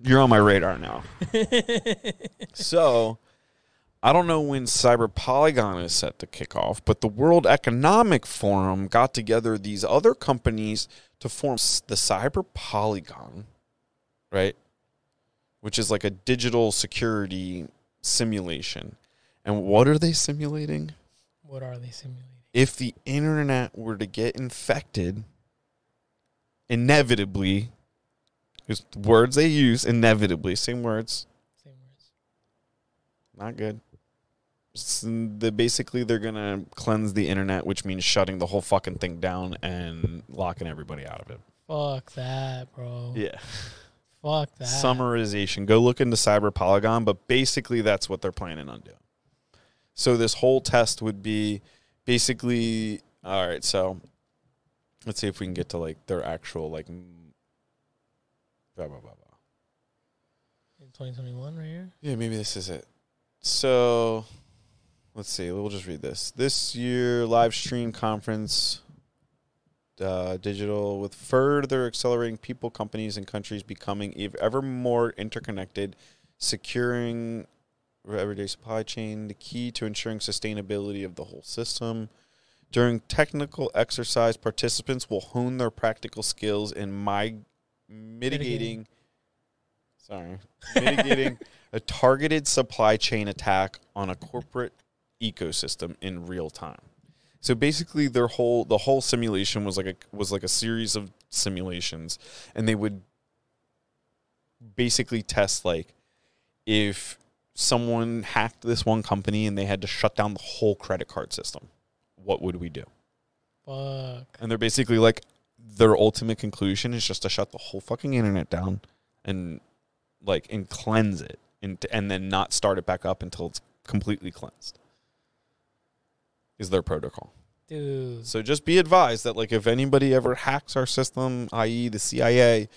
You're on my radar now. So, I don't know when Cyber Polygon is set to kick off, but the World Economic Forum got together these other companies to form the Cyber Polygon, right? Which is like a digital security simulation. And what are they simulating? What are they simulating? If the internet were to get infected, inevitably, is the words they use, inevitably, same words. Same words. Not good. Basically, they're going to cleanse the internet, which means shutting the whole fucking thing down and locking everybody out of it. Fuck that, bro. Yeah. Fuck that. Summarization. Go look into Cyber Polygon, but basically that's what they're planning on doing. So this whole test would be basically All right, so let's see if we can get to, like, their actual, like, blah, blah, blah, blah. In 2021 right here? Yeah, maybe this is it. So let's see. We'll just read this. This year, live stream conference, digital, with further accelerating people, companies, and countries becoming ever more interconnected, securing everyday supply chain, the key to ensuring sustainability of the whole system. During technical exercise, participants will hone their practical skills in mitigating a targeted supply chain attack on a corporate ecosystem in real time. So basically, their whole simulation was like a series of simulations, and they would basically test, like, if someone hacked this one company and they had to shut down the whole credit card system, what would we do? Fuck. And they're basically like, their ultimate conclusion is just to shut the whole fucking internet down and, like, and cleanse it and then not start it back up until it's completely cleansed is their protocol. Dude. So just be advised that, like, if anybody ever hacks our system, i.e. the CIA,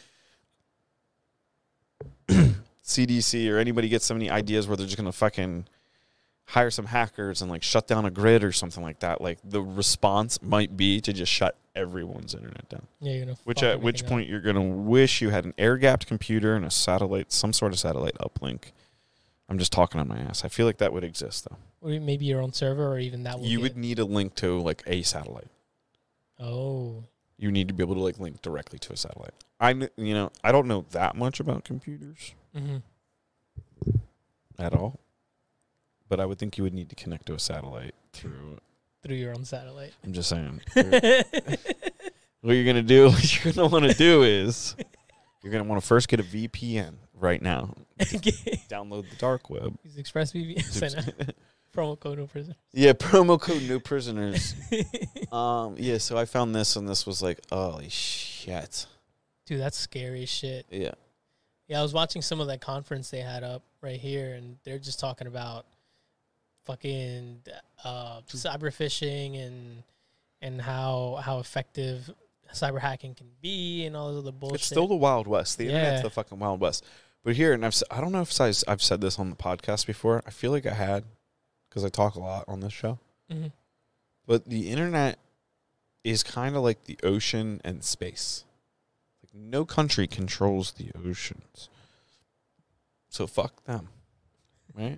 CDC, or anybody gets so many ideas where they're just going to fucking hire some hackers and, like, shut down a grid or something like that, like, the response might be to just shut everyone's internet down. Yeah, you're gonna which at which point up. You're going to wish you had an air-gapped computer and a satellite, some sort of satellite uplink. I'm just talking on my ass. I feel like that would exist, though. Or maybe your own server, or even that you would need a link to, like, a satellite. Oh. You need to be able to, like, link directly to a satellite. I don't know that much about computers. Mm-hmm. At all. But I would think you would need to connect to a satellite through your own satellite. I'm just saying. What you're going to want to do is you're going to want to first get a VPN right now. Download the dark web. Use ExpressVPN. Promo code No Prisoners. Yeah, promo code No Prisoners. Yeah, so I found this, and this was like, holy shit. Dude, that's scary as shit. Yeah. Yeah, I was watching some of that conference they had up right here, and they're just talking about fucking cyber phishing and how effective cyber hacking can be and all this other bullshit. It's still the Wild West. The internet's the fucking Wild West. But here, and I don't know if I've said this on the podcast before. I feel like I had, because I talk a lot on this show. Mm-hmm. But the internet is kind of like the ocean and space. Like, no country controls the oceans. So fuck them, right?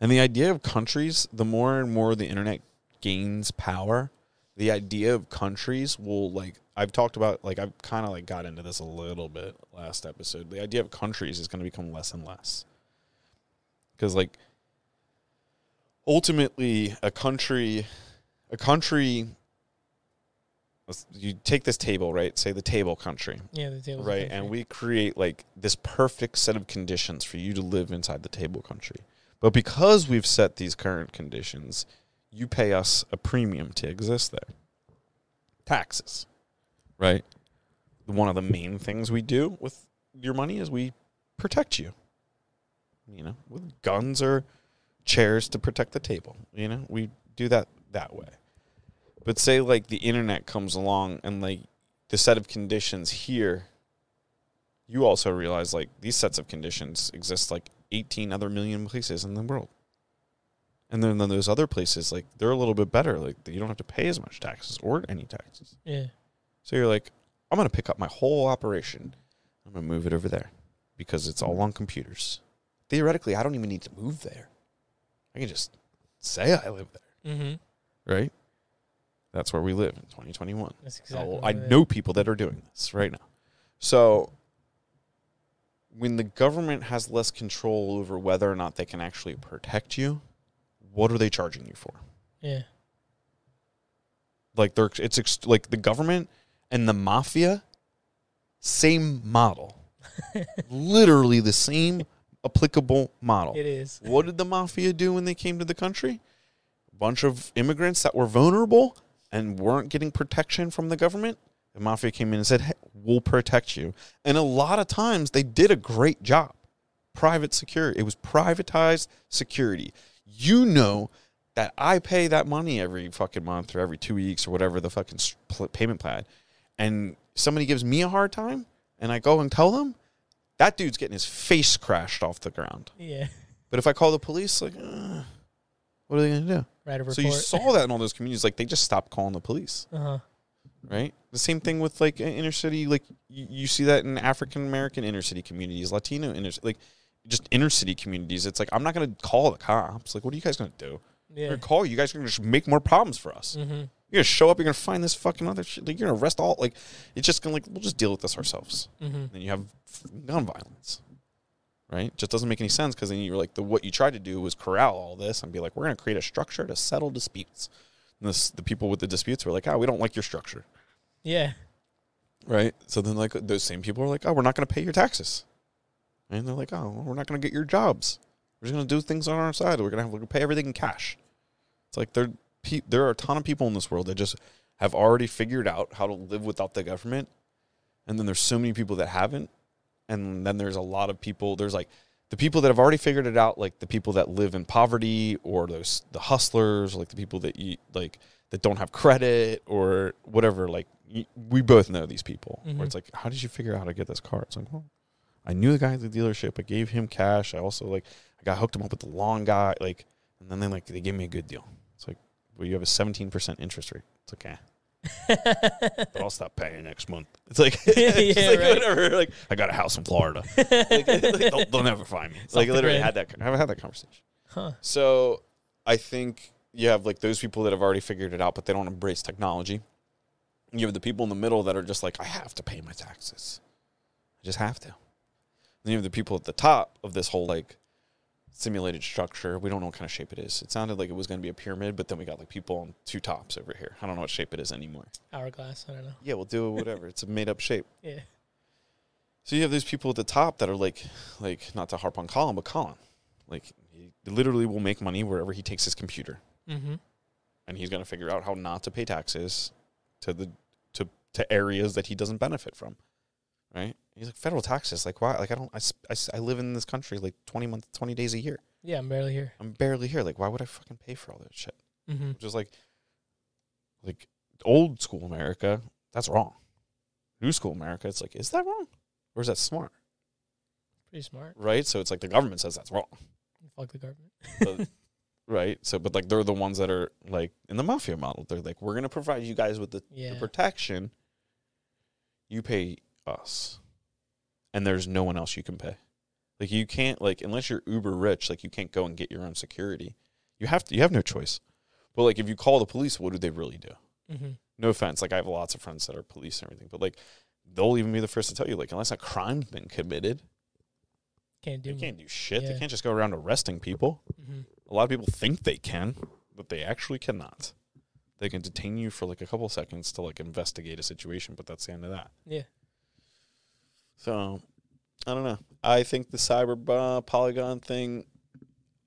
And the idea of countries, the more and more the internet gains power, the idea of countries will, like, I've talked about, like, I've kind of, like, got into this a little bit last episode. The idea of countries is going to become less and less. Because, like, ultimately, a country, you take this table, right? Say the table country. Yeah, the table country. Right, and we create, like, this perfect set of conditions for you to live inside the table country. But because we've set these current conditions, you pay us a premium to exist there. Taxes, right? One of the main things we do with your money is we protect you. You know, with guns or chairs to protect the table. You know, we do that way. But say, like, the internet comes along and, like, the set of conditions here, you also realize, like, these sets of conditions exist, like, 18 other million places in the world. And then those other places, like, they're a little bit better. Like, you don't have to pay as much taxes or any taxes. Yeah. So you're like, I'm going to pick up my whole operation. I'm going to move it over there because it's all on computers. Theoretically, I don't even need to move there. I can just say I live there. Mm-hmm. Right? That's where we live in 2021. That's exactly. I know people that are doing this right now. So when the government has less control over whether or not they can actually protect you, what are they charging you for? Yeah. Like, it's like the government and the mafia, same model. Literally the same applicable model. It is. What did the mafia do when they came to the country? A bunch of immigrants that were vulnerable and weren't getting protection from the government. The mafia came in and said, hey, we'll protect you. And a lot of times they did a great job. Private security. It was privatized security. You know that I pay that money every fucking month or every 2 weeks or whatever the fucking payment plan, and somebody gives me a hard time and I go and tell them, that dude's getting his face crashed off the ground. Yeah. But if I call the police, like, what are they going to do? Write a report. So you saw that in all those communities. Like, they just stopped calling the police. Uh-huh. Right? The same thing with, like, inner city. Like, you see that in African-American inner city communities, Latino inner city. Like, just inner city communities. It's like, I'm not going to call the cops. Like, what are you guys going to do? Yeah. You're going to call. You guys are going to just make more problems for us. Mm-hmm. You're going to show up. You're going to find this fucking other shit. Like, you're going to arrest all. Like, it's just going to, like, we'll just deal with this ourselves. Mm-hmm. And then you have nonviolence. Right? Just doesn't make any sense, because then you're like, what you tried to do was corral all this and be like, we're going to create a structure to settle disputes. And the people with the disputes were like, oh, we don't like your structure. Yeah. Right? So then, like, those same people are like, oh, we're not going to pay your taxes. And they're like, oh, well, we're not going to get your jobs. We're just going to do things on our side. We're going to pay everything in cash. It's like there are a ton of people in this world that just have already figured out how to live without the government. And then there's so many people that haven't. And then there's a lot of people, there's like the people that have already figured it out, like the people that live in poverty, or the hustlers, like the people that eat, like that don't have credit or whatever. Like we both know these people. Mm-hmm. Where it's like, how did you figure out how to get this car? It's like, well, I knew the guy at the dealership. I gave him cash. I also I got hooked him up with the long guy. Like, and then they gave me a good deal. It's like, well, you have a 17% interest rate. It's like, eh. But I'll stop paying next month. It's like, it's yeah, like right. Whatever. Like, I got a house in Florida. They'll never find me. It's like, I literally haven't had that conversation. Huh. So I think you have like those people that have already figured it out, but they don't embrace technology. And you have the people in the middle that are just like, I have to pay my taxes. I just have to. And then you have the people at the top of this whole like simulated structure. We don't know what kind of shape it is. It sounded like it was going to be a pyramid, but then we got like people on two tops over here. I don't know what shape it is anymore. Hourglass, I don't know. Yeah, we'll do whatever. It's a made-up shape. Yeah. So you have these people at the top that are like not to harp on Colin, but Colin, like, he literally will make money wherever he takes his computer. Mm-hmm. And he's going to figure out how not to pay taxes to areas that he doesn't benefit from. Right? He's like, federal taxes, like, why? Like, I live in this country, like, 20 days a year. Yeah, I'm barely here. Like, why would I fucking pay for all that shit? Mm-hmm. Just like, old school America, that's wrong. New school America, it's like, is that wrong? Or is that smart? Pretty smart. Right? So it's like, the government says that's wrong. Fuck the government. So, right? So, but, like, they're the ones that are, like, in the mafia model. They're like, we're going to provide you guys with the protection. You pay us. And there's no one else you can pay. Like, you can't, like, unless you're uber rich, like, you can't go and get your own security. You have no choice. But, like, if you call the police, what do they really do? Mm-hmm. No offense. Like, I have lots of friends that are police and everything. But, like, they'll even be the first to tell you, like, unless a crime's been committed, they can't do shit. Yeah. They can't just go around arresting people. Mm-hmm. A lot of people think they can, but they actually cannot. They can detain you for, like, a couple seconds to, like, investigate a situation, but that's the end of that. Yeah. So, I don't know. I think the Cyber Polygon thing,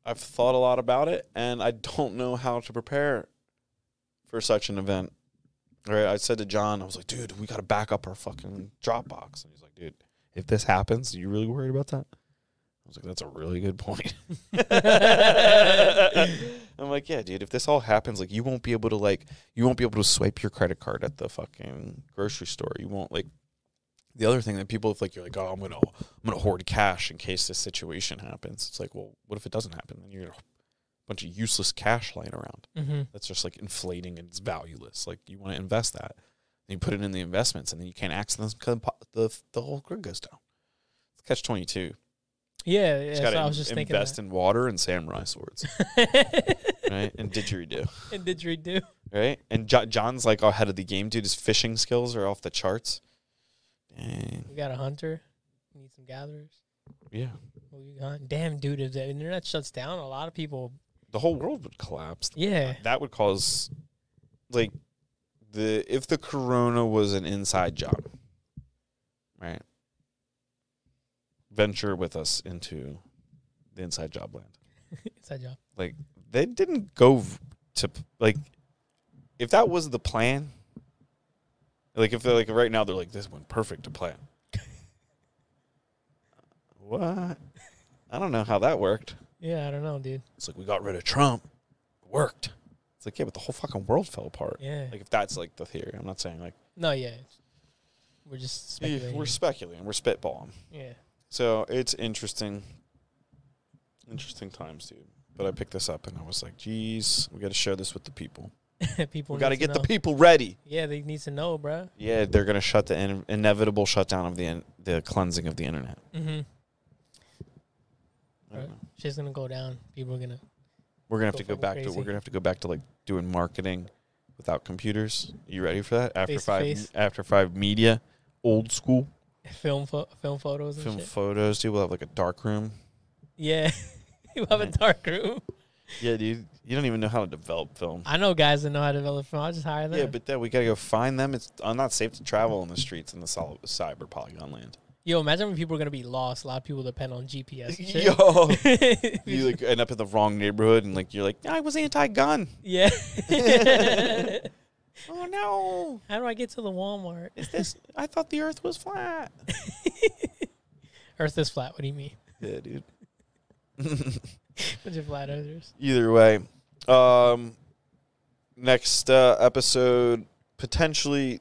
I've thought a lot about it, and I don't know how to prepare for such an event. All right, I said to John, I was like, dude, we got to back up our fucking Dropbox. And he's like, dude, if this happens, are you really worried about that? I was like, that's a really good point. I'm like, yeah, dude, if this all happens, like, you won't be able to swipe your credit card at the fucking grocery store. You won't, like... The other thing that people, like, you're like, oh, I'm gonna hoard cash in case this situation happens. It's like, well, what if it doesn't happen? Then you're gonna have a bunch of useless cash lying around. Mm-hmm. That's just, like, inflating, and it's valueless. Like, you want to invest that. And you put it in the investments, and then you can't access them because the whole grid goes down. It's catch-22. Yeah, yeah. So I was just thinking, invest in water and samurai swords. Right? And didgeridoo. And didgeridoo. Right? And John's, like, ahead of the game, dude. His fishing skills are off the charts. We got a hunter. We need some gatherers. Yeah. Damn, dude, if the internet shuts down, a lot of people... The whole world would collapse. Yeah. That would cause... Like, if the corona was an inside job, right? Venture with us into the inside job land. Inside job. Like, they didn't go to... Like, if that was the plan... Like, if they're like, right now, they're like, this went perfect to plan. What? I don't know how that worked. Yeah, I don't know, dude. It's like, we got rid of Trump. worked. It's like, yeah, but the whole fucking world fell apart. Yeah. Like, if that's, like, the theory. I'm not saying, like... No, yeah. We're just speculating. Yeah, we're speculating. We're spitballing. Yeah. So, it's interesting. Interesting times, dude. But I picked this up, and I was like, geez, we got to share this with the people. We got to get the people ready. Yeah, they need to know, bro. Yeah, they're going to shut the inevitable shutdown of the cleansing of the internet. Mm-hmm. I don't know. Shit's going to go down. People are going to... We're going to have to go back to... We're going to have to go back to, like, doing marketing without computers. You ready for that? After Five Media. Old school. Film photos and shit. Film photos, dude. We'll have, like, a dark room. Yeah. We'll have a dark room. Yeah, dude. You don't even know how to develop film. I know guys that know how to develop film. I'll just hire them. Yeah, but then we got to go find them. It's not safe to travel in the streets in the cyber polygon land. Yo, imagine when people are going to be lost. A lot of people depend on GPS and shit. Yo. You, like, end up in the wrong neighborhood, and, like, you're like, I was anti-gun. Yeah. Oh, no. How do I get to the Walmart? I thought the earth was flat. Earth is flat. What do you mean? Yeah, dude. Bunch of flat earthers. Either way. Next episode, potentially...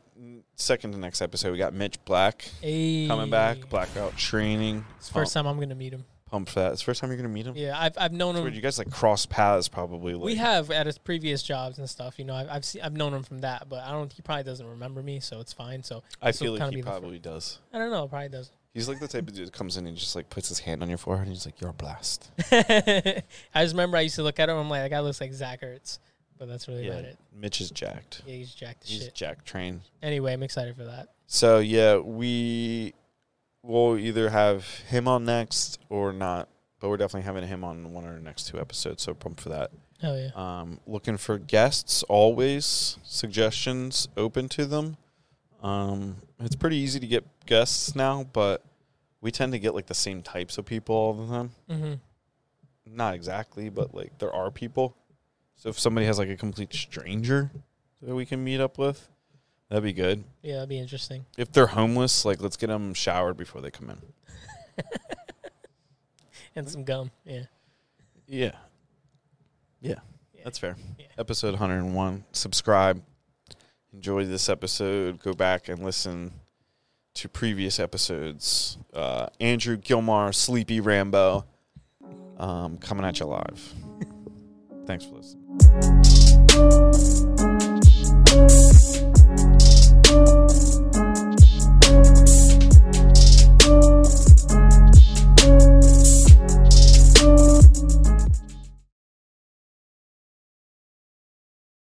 Second to next episode, we got Mitch Black coming back. Blackout training. It's the first time I'm going to meet him. Pumped for that. It's the first time you're going to meet him? Yeah, I've known him. Weird. You guys, like, cross paths probably. Like. We have at his previous jobs and stuff. You know, I've known him from that, but he probably doesn't remember me, so it's fine. So I feel like he probably does. I don't know. Probably doesn't. He's like the type of dude that comes in and just, like, puts his hand on your forehead and he's like, you're a blast. I just remember I used to look at him. I'm like, that guy looks like Zach Ertz. But that's really about it. Mitch is jacked. Yeah, he's jacked as shit. He's jacked train. Anyway, I'm excited for that. So, yeah, we will either have him on next or not. But we're definitely having him on one of our next two episodes. So, pumped for that. Oh, yeah. Looking for guests, always. Suggestions, open to them. It's pretty easy to get guests now, but we tend to get, like, the same types of people all the time. Mm-hmm. Not exactly, but, like, there are people. So if somebody has, like, a complete stranger that we can meet up with, that'd be good. Yeah, that'd be interesting. If they're homeless, like, let's get them showered before they come in. And some gum, yeah. Yeah. Yeah, that's fair. Yeah. Episode 101. Subscribe. Enjoy this episode. Go back and listen to previous episodes. Andrew, Gilmar, Sleepy Rambo, coming at you live. Thanks for listening.